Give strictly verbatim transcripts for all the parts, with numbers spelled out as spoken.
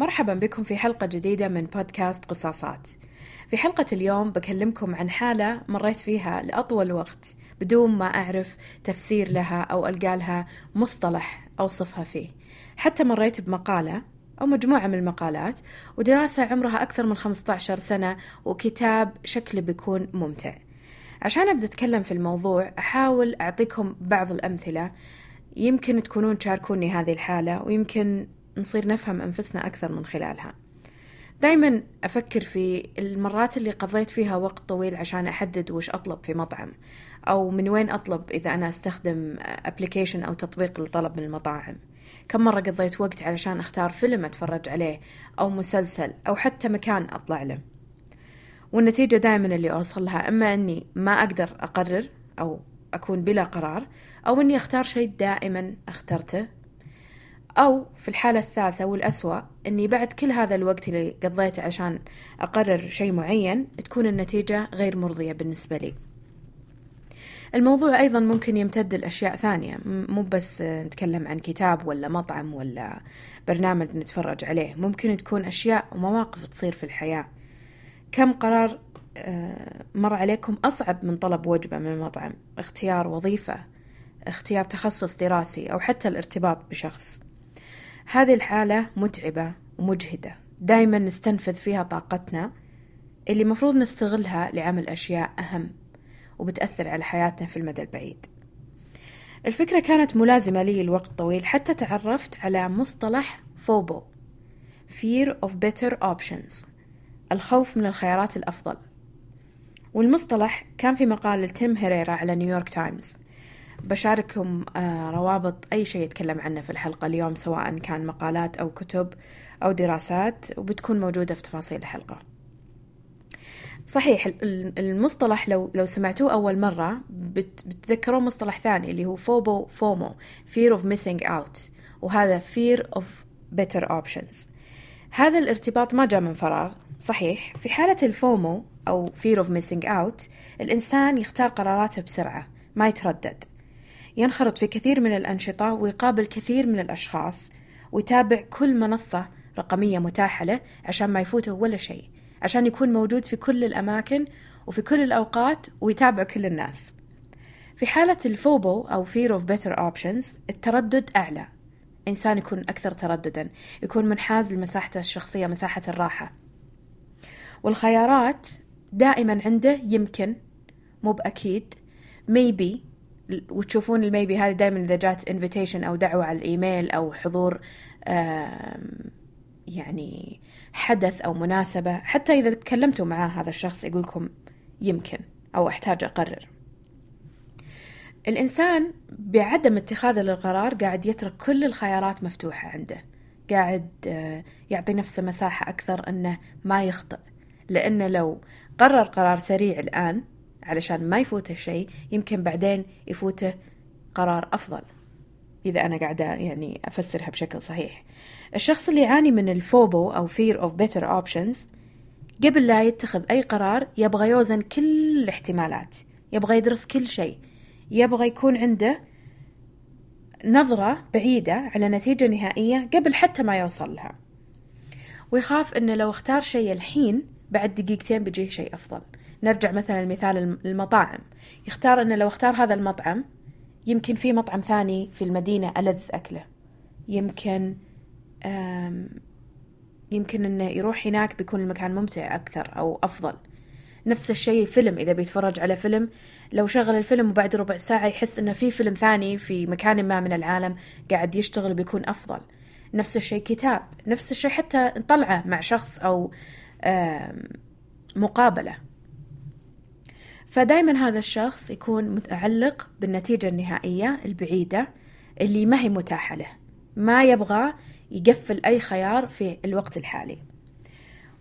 مرحبا بكم في حلقة جديدة من بودكاست قصاصات. في حلقة اليوم بكلمكم عن حالة مريت فيها لأطول وقت بدون ما أعرف تفسير لها أو ألقى لها مصطلح أوصفها فيه، حتى مريت بمقالة أو مجموعة من المقالات ودراسة عمرها أكثر من خمسة عشر سنة وكتاب شكله بيكون ممتع. عشان أبدأ أتكلم في الموضوع أحاول أعطيكم بعض الأمثلة، يمكن تكونون تشاركوني هذه الحالة ويمكن نصير نفهم أنفسنا أكثر من خلالها. دايما أفكر في المرات اللي قضيت فيها وقت طويل عشان أحدد وش أطلب في مطعم، أو من وين أطلب إذا أنا أستخدم أبليكيشن أو تطبيق لطلب من المطاعم. كم مرة قضيت وقت علشان أختار فيلم أتفرج عليه أو مسلسل أو حتى مكان أطلع له، والنتيجة دايما اللي أوصلها إما أني ما أقدر أقرر أو أكون بلا قرار، أو أني أختار شيء دائما أخترته، أو في الحالة الثالثة والأسوأ أني بعد كل هذا الوقت اللي قضيته عشان أقرر شيء معين تكون النتيجة غير مرضية بالنسبة لي. الموضوع أيضا ممكن يمتد لأشياء ثانية، مو بس نتكلم عن كتاب ولا مطعم ولا برنامج نتفرج عليه، ممكن تكون أشياء ومواقف تصير في الحياة. كم قرار مر عليكم أصعب من طلب وجبة من المطعم، اختيار وظيفة، اختيار تخصص دراسي، أو حتى الارتباط بشخص. هذه الحالة متعبة ومجهدة، دايما نستنفذ فيها طاقتنا اللي مفروض نستغلها لعمل أشياء أهم وبتأثر على حياتنا في المدى البعيد. الفكرة كانت ملازمة لي الوقت طويل حتى تعرفت على مصطلح فوبو، Fear of Better Options، الخوف من الخيارات الأفضل. والمصطلح كان في مقال تيم هيريرا على نيويورك تايمز، بشارككم روابط أي شيء يتكلم عنه في الحلقة اليوم، سواء كان مقالات أو كتب أو دراسات، وبتكون موجودة في تفاصيل الحلقة. صحيح المصطلح لو لو سمعتوه أول مرة بتذكروا مصطلح ثاني اللي هو فوبو، فومو، fear of missing out، وهذا fear of better options. هذا الارتباط ما جاء من فراغ. صحيح في حالة الفومو أو fear of missing out الإنسان يختار قراراته بسرعة، ما يتردد، ينخرط في كثير من الأنشطة ويقابل كثير من الأشخاص ويتابع كل منصة رقمية متاحة له عشان ما يفوته ولا شيء، عشان يكون موجود في كل الأماكن وفي كل الأوقات ويتابع كل الناس. في حالة الفوبو أو fear of better options التردد أعلى، إنسان يكون أكثر ترددا، يكون منحاز لمساحته الشخصية، مساحة الراحة، والخيارات دائما عنده يمكن، مو بأكيد، maybe. وتشوفون الميبي هذه دائما إذا جات invitation أو دعوة على الإيميل أو حضور يعني حدث أو مناسبة، حتى إذا تكلمتوا مع هذا الشخص يقولكم يمكن أو أحتاج أقرر. الإنسان بعدم اتخاذه للقرار قاعد يترك كل الخيارات مفتوحة عنده، قاعد يعطي نفسه مساحة أكثر أنه ما يخطئ، لأنه لو قرر قرار سريع الآن علشان ما يفوته شيء يمكن بعدين يفوته قرار أفضل، إذا أنا قاعدة يعني أفسرها بشكل صحيح. الشخص اللي يعاني من الفوبو أو fear of better options قبل لا يتخذ أي قرار يبغى يوزن كل الاحتمالات، يبغى يدرس كل شيء، يبغى يكون عنده نظرة بعيدة على نتيجة نهائية قبل حتى ما يوصل لها، ويخاف إنه لو اختار شيء الحين بعد دقيقتين بيجيه شيء أفضل. نرجع مثلا لمثال المطاعم، يختار أنه لو اختار هذا المطعم يمكن في مطعم ثاني في المدينة ألذ أكله، يمكن يمكن أنه يروح هناك بيكون المكان ممتع أكثر أو أفضل. نفس الشيء فيلم، إذا بيتفرج على فيلم لو شغل الفيلم وبعد ربع ساعة يحس أنه في فيلم ثاني في مكان ما من العالم قاعد يشتغل بيكون أفضل. نفس الشيء كتاب، نفس الشيء حتى نطلعه مع شخص أو مقابلة. فدايما هذا الشخص يكون متعلق بالنتيجة النهائية البعيدة اللي ما هي متاحة له، ما يبغى يقفل أي خيار في الوقت الحالي،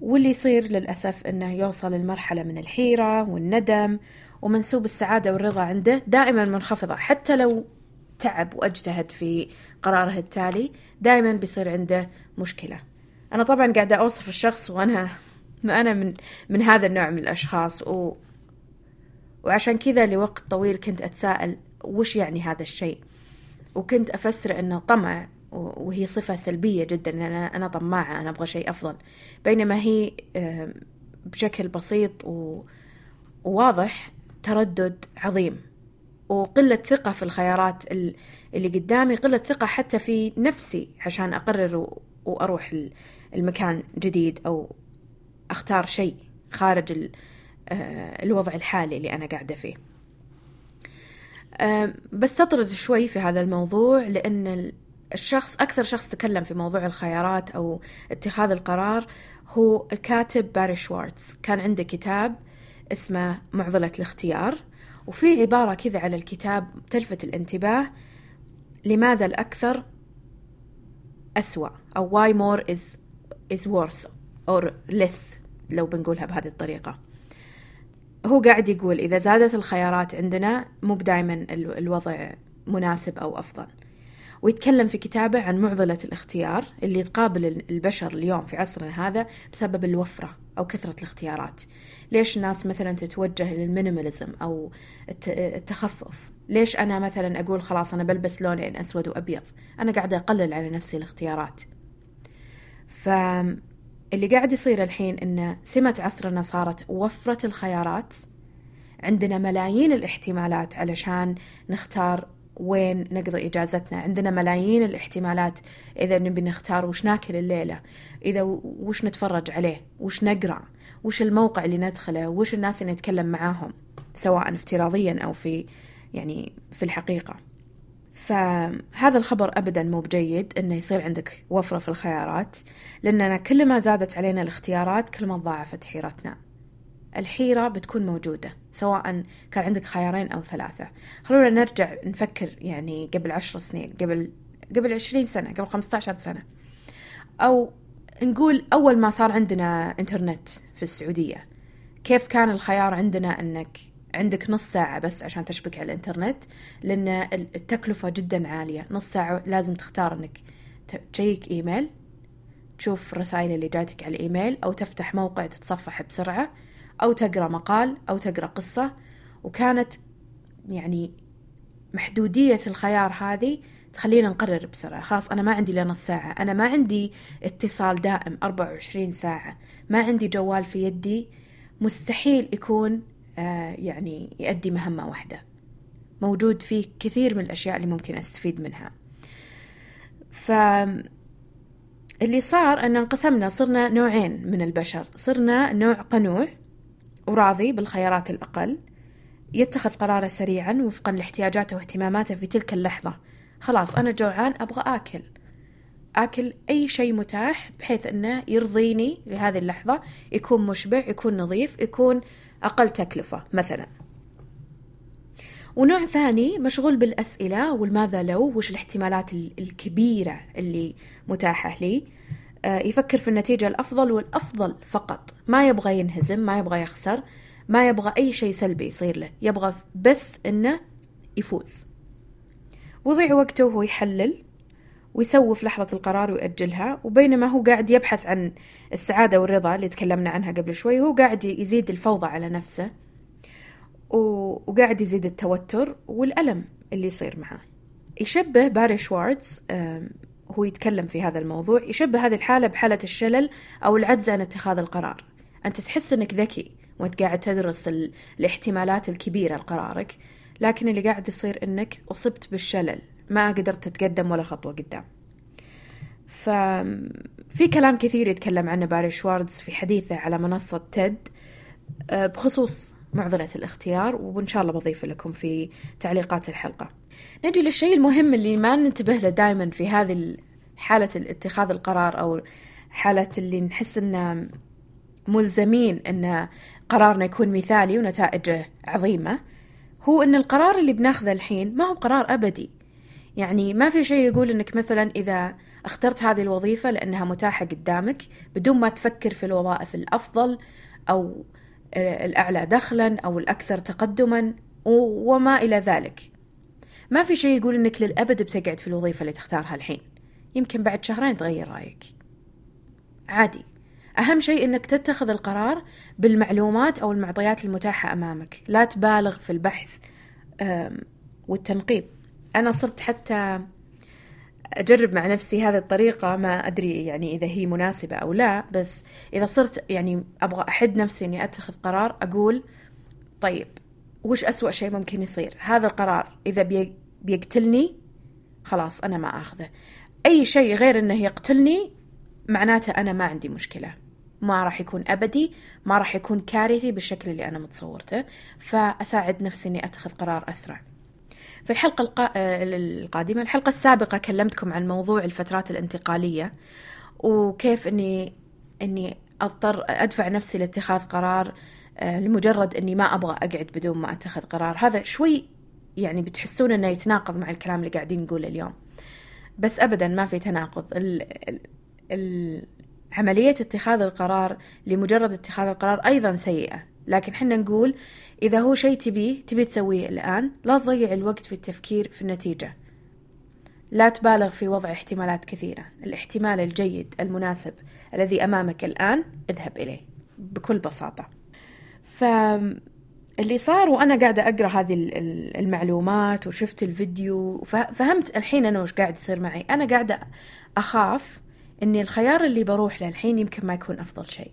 واللي يصير للأسف أنه يوصل لمرحلة من الحيرة والندم، ومنسوب السعادة والرضا عنده دائما منخفضة. حتى لو تعب واجتهد في قراره التالي دائما بيصير عنده مشكلة. أنا طبعا قاعدة أوصف الشخص، وأنا ما أنا من من هذا النوع من الأشخاص، و وعشان كذا لوقت طويل كنت أتساءل وش يعني هذا الشيء، وكنت أفسر أنه طمع وهي صفة سلبية جدا، لأن أنا طماعة، أنا أبغى شيء أفضل، بينما هي بشكل بسيط وواضح تردد عظيم وقلة ثقة في الخيارات اللي قدامي، قلة ثقة حتى في نفسي عشان أقرر وأروح المكان جديد أو أختار شيء خارج الوضع الحالي اللي أنا قاعدة فيه. بس أطرد شوي في هذا الموضوع، لأن الشخص أكثر شخص تكلم في موضوع الخيارات أو اتخاذ القرار هو الكاتب باري شوارتز. كان عنده كتاب اسمه معضلة الاختيار، وفي عبارة كذا على الكتاب تلفت الانتباه: لماذا الأكثر أسوأ، أو why more is is worse or less لو بنقولها بهذه الطريقة. هو قاعد يقول إذا زادت الخيارات عندنا مو بدايما الوضع مناسب أو أفضل. ويتكلم في كتابه عن معضلة الاختيار اللي تقابل البشر اليوم في عصرنا هذا بسبب الوفرة أو كثرة الاختيارات. ليش الناس مثلا تتوجه للمينيماليزم أو التخفف؟ ليش أنا مثلا أقول خلاص أنا بلبس لونين أسود وأبيض، أنا قاعدة أقلل على نفسي الاختيارات. فاللي قاعد يصير الحين إن سمة عصرنا صارت وفرة الخيارات، عندنا ملايين الاحتمالات علشان نختار وين نقضي إجازتنا، عندنا ملايين الاحتمالات إذا نبي نختار وش ناكل الليلة، إذا وش نتفرج عليه، وش نقرأ، وش الموقع اللي ندخله، وش الناس اللي نتكلم معاهم، سواء افتراضيا أو في يعني في الحقيقة. فهذا الخبر أبدا مو بجيد إنه يصير عندك وفرة في الخيارات، لأننا كل ما زادت علينا الاختيارات كل ما ضاعفت حيرتنا. الحيرة بتكون موجودة سواء كان عندك خيارين أو ثلاثة. خلونا نرجع نفكر يعني قبل عشر سنين، قبل قبل عشرين سنة، قبل خمسة عشر سنة، أو نقول أول ما صار عندنا إنترنت في السعودية، كيف كان الخيار عندنا أنك عندك نص ساعة بس عشان تشبك على الإنترنت، لأن التكلفة جدا عالية. نص ساعة لازم تختار أنك تشيك إيميل، تشوف الرسائل اللي جاتك على الإيميل، أو تفتح موقع تتصفح بسرعة، أو تقرأ مقال، أو تقرأ قصة. وكانت يعني محدودية الخيار هذه تخلينا نقرر بسرعة. خلاص أنا ما عندي لنص ساعة، أنا ما عندي اتصال دائم أربعة وعشرين ساعة، ما عندي جوال في يدي، مستحيل يكون آه يعني يؤدي مهمة واحدة. موجود فيه كثير من الأشياء اللي ممكن أستفيد منها. فاللي صار أن انقسمنا، صرنا نوعين من البشر. صرنا نوع قنوع وراضي بالخيارات الأقل، يتخذ قراره سريعا وفقا لاحتياجاته واهتماماته في تلك اللحظة. خلاص أنا جوعان، أبغى أكل أكل أي شيء متاح بحيث أنه يرضيني لهذه اللحظة، يكون مشبع، يكون نظيف، يكون أقل تكلفة مثلا. ونوع ثاني مشغول بالأسئلة والماذا لو، وش الاحتمالات الكبيرة اللي متاحة لي، يفكر في النتيجة الأفضل والأفضل فقط، ما يبغى ينهزم، ما يبغى يخسر، ما يبغى أي شيء سلبي يصير له، يبغى بس إنه يفوز. وضيع وقته وهو يحلل ويسوف لحظة القرار ويأجلها، وبينما هو قاعد يبحث عن السعادة والرضا اللي تكلمنا عنها قبل شوي، هو قاعد يزيد الفوضى على نفسه، وقاعد يزيد التوتر والألم اللي يصير معه. يشبه باري شوارتز هو يتكلم في هذا الموضوع، يشبه هذه الحالة بحالة الشلل أو العجز عن اتخاذ القرار. أنت تحس أنك ذكي وأنت قاعد تدرس ال... الاحتمالات الكبيرة لقرارك، لكن اللي قاعد يصير أنك أصبت بالشلل، ما قدرت تتقدم ولا خطوة قدام. ففي كلام كثير يتكلم عنه باري شوارتز في حديثه على منصة تيد بخصوص معضلة الاختيار، وإن شاء الله بضيف لكم في تعليقات الحلقة. نجي للشيء المهم اللي ما ننتبه له دائما في هذه حالة الاتخاذ القرار، أو حالة اللي نحس إننا ملزمين إن قرارنا يكون مثالي ونتائجه عظيمة، هو إن القرار اللي بناخذه الحين ما هو قرار أبدي. يعني ما في شيء يقول إنك مثلا إذا اخترت هذه الوظيفة لأنها متاحة قدامك بدون ما تفكر في الوظائف الأفضل أو الأعلى دخلا أو الأكثر تقدما وما إلى ذلك. ما في شيء يقول أنك للأبد بتقعد في الوظيفة اللي تختارها الحين، يمكن بعد شهرين تغير رأيك، عادي. أهم شيء أنك تتخذ القرار بالمعلومات أو المعطيات المتاحة أمامك، لا تبالغ في البحث والتنقيب. أنا صرت حتى أجرب مع نفسي هذه الطريقة، ما أدري يعني إذا هي مناسبة أو لا، بس إذا صرت يعني أبغى أحد نفسي أني أتخذ قرار، أقول طيب وش أسوأ شيء ممكن يصير؟ هذا القرار إذا بيقتلني خلاص أنا ما أخذه، أي شيء غير أنه يقتلني معناته أنا ما عندي مشكلة، ما راح يكون أبدي، ما راح يكون كارثي بالشكل اللي أنا متصورته، فأساعد نفسي أني أتخذ قرار أسرع. في الحلقة القادمة، الحلقة السابقة، كلمتكم عن موضوع الفترات الانتقالية وكيف أني أني أضطر أدفع نفسي لاتخاذ قرار لمجرد أني ما أبغى أقعد بدون ما أتخذ قرار. هذا شوي يعني بتحسون أنه يتناقض مع الكلام اللي قاعدين نقوله اليوم، بس أبدا ما في تناقض. ال ال عملية اتخاذ القرار لمجرد اتخاذ القرار أيضا سيئة، لكن حنا نقول إذا هو شيء تبيه تبي تسويه الآن، لا تضيع الوقت في التفكير في النتيجة، لا تبالغ في وضع احتمالات كثيرة، الاحتمال الجيد المناسب الذي أمامك الآن اذهب إليه بكل بساطة. فاللي صار وأنا قاعدة أقرأ هذه المعلومات وشفت الفيديو، فهمت الحين أنا وش قاعد يصير معي. أنا قاعدة أخاف أن الخيار اللي بروح له الحين يمكن ما يكون أفضل شيء،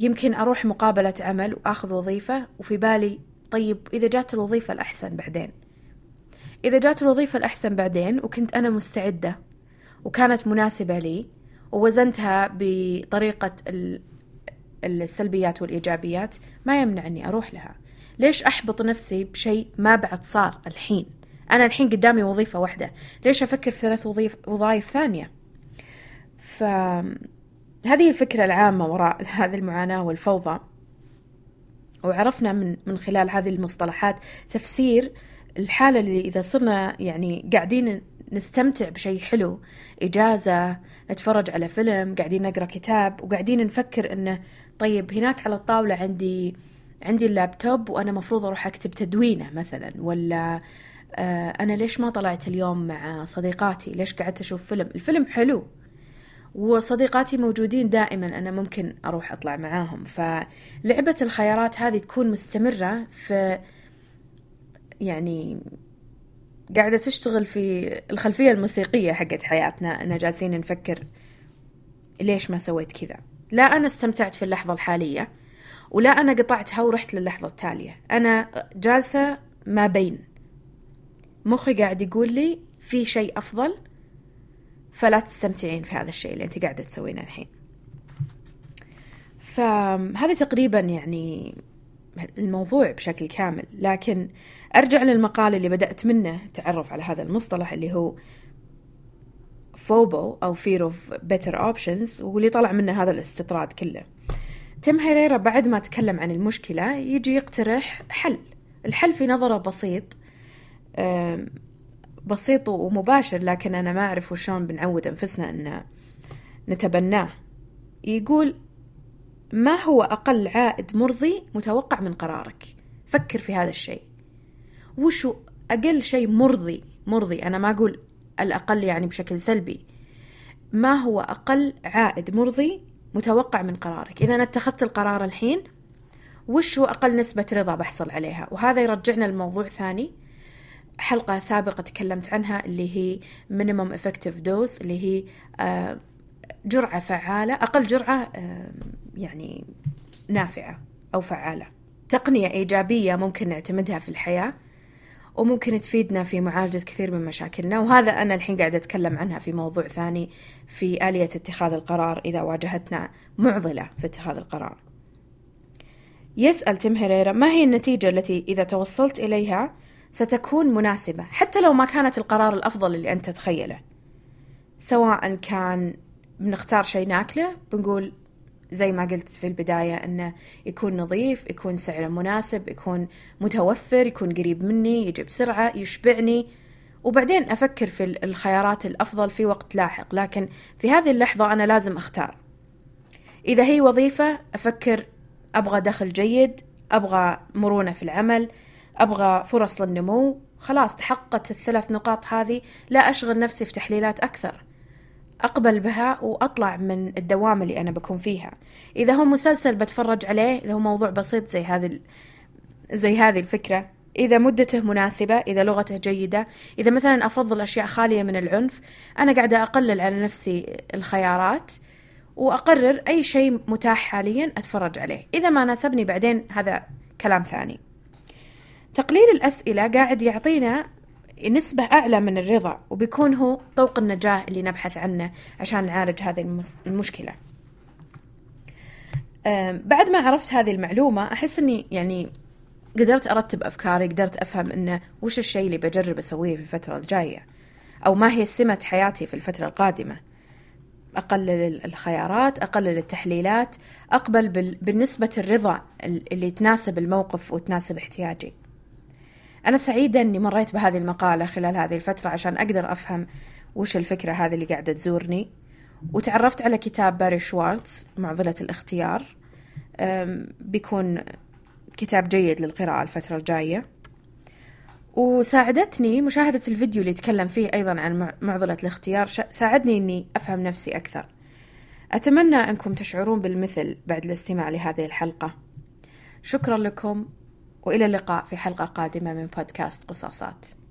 يمكن أروح مقابلة عمل وأخذ وظيفة وفي بالي طيب إذا جات الوظيفة الأحسن بعدين، إذا جات الوظيفة الأحسن بعدين وكنت أنا مستعدة وكانت مناسبة لي ووزنتها بطريقة السلبيات والإيجابيات، ما يمنع أني أروح لها. ليش أحبط نفسي بشيء ما بعد صار؟ الحين أنا الحين قدامي وظيفة واحدة، ليش أفكر في ثلاث وظيف وظائف ثانية؟ ف هذه الفكرة العامة وراء هذه المعاناة والفوضى، وعرفنا من من خلال هذه المصطلحات تفسير الحالة اللي إذا صرنا يعني قاعدين نستمتع بشيء حلو، إجازة، نتفرج على فيلم، قاعدين نقرأ كتاب، وقاعدين نفكر إنه طيب هناك على الطاولة عندي عندي اللابتوب وأنا مفروض أروح أكتب تدوينة مثلا، ولا آه أنا ليش ما طلعت اليوم مع صديقاتي، ليش قعدت أشوف فيلم، الفيلم حلو وصديقاتي موجودين دائما أنا ممكن أروح أطلع معاهم. فلعبة الخيارات هذه تكون مستمرة، في يعني قاعدة تشتغل في الخلفية الموسيقية حقت حياتنا، أنا جالسين نفكر ليش ما سويت كذا، لا أنا استمتعت في اللحظة الحالية ولا أنا قطعتها ورحت للحظة التالية، أنا جالسة ما بين، مخي قاعد يقول لي في شيء أفضل فلا تستمتعين في هذا الشيء اللي أنت قاعدة تسوينه الحين. فهذا تقريبا يعني الموضوع بشكل كامل، لكن أرجع للمقال اللي بدأت منه تعرف على هذا المصطلح اللي هو فوبو أو fear of better options، واللي طلع منه هذا الاستطراد كله. تيم هيريرا بعد ما تكلم عن المشكلة يجي يقترح حل، الحل في نظرة بسيط بسيط ومباشر، لكن أنا ما أعرف وشون بنعود أنفسنا أن نتبناه. يقول ما هو أقل عائد مرضي متوقع من قرارك؟ فكر في هذا الشيء، وشو أقل شيء مرضي مرضي أنا ما أقول الأقل يعني بشكل سلبي، ما هو أقل عائد مرضي متوقع من قرارك؟ إذا أنا اتخذت القرار الحين وشو أقل نسبة رضا بحصل عليها؟ وهذا يرجعنا لموضوع ثاني، حلقة سابقة تكلمت عنها اللي هي minimum effective dose، اللي هي جرعة فعالة، أقل جرعة يعني نافعة أو فعالة، تقنية إيجابية ممكن نعتمدها في الحياة وممكن تفيدنا في معالجة كثير من مشاكلنا. وهذا أنا الحين قاعدة أتكلم عنها في موضوع ثاني، في آلية اتخاذ القرار إذا واجهتنا معضلة في اتخاذ القرار. يسأل تيم هيريرا ما هي النتيجة التي إذا توصلت إليها ستكون مناسبة حتى لو ما كانت القرار الأفضل اللي أنت تتخيله، سواء كان بنختار شيء ناكله، بنقول زي ما قلت في البداية أنه يكون نظيف، يكون سعره مناسب، يكون متوفر، يكون قريب مني، يجي بسرعة، يشبعني، وبعدين أفكر في الخيارات الأفضل في وقت لاحق، لكن في هذه اللحظة أنا لازم أختار. إذا هي وظيفة أفكر أبغى دخل جيد، أبغى مرونة في العمل، أبغى فرص للنمو، خلاص تحققت الثلاث نقاط هذه، لا أشغل نفسي في تحليلات أكثر، أقبل بها وأطلع من الدوام اللي أنا بكون فيها. إذا هو مسلسل بتفرج عليه، إذا هو موضوع بسيط زي هذه زي هذه الفكرة، إذا مدته مناسبة، إذا لغته جيدة، إذا مثلا أفضل أشياء خالية من العنف. أنا قاعدة أقلل على نفسي الخيارات وأقرر أي شيء متاح حاليا أتفرج عليه، إذا ما ناسبني بعدين هذا كلام ثاني. تقليل الأسئلة قاعد يعطينا نسبة أعلى من الرضا، وبيكون هو طوق النجاة اللي نبحث عنه عشان نعالج هذه المشكلة. بعد ما عرفت هذه المعلومة أحس أني يعني قدرت أرتب أفكاري، قدرت أفهم أنه وش الشيء اللي بجرب أسويه في الفترة الجاية، أو ما هي سمة حياتي في الفترة القادمة. أقلل الخيارات، أقلل التحليلات، أقبل بالنسبة الرضا اللي تناسب الموقف وتناسب احتياجي. أنا سعيدة أني مريت بهذه المقالة خلال هذه الفترة عشان أقدر أفهم وش الفكرة هذه اللي قاعدة تزورني، وتعرفت على كتاب باري شوارتز معضلة الاختيار، بيكون كتاب جيد للقراءة الفترة الجاية. وساعدتني مشاهدة الفيديو اللي يتكلم فيه أيضا عن معضلة الاختيار، ساعدني أني أفهم نفسي أكثر. أتمنى أنكم تشعرون بالمثل بعد الاستماع لهذه الحلقة. شكرا لكم، وإلى اللقاء في حلقة قادمة من بودكاست قصاصات.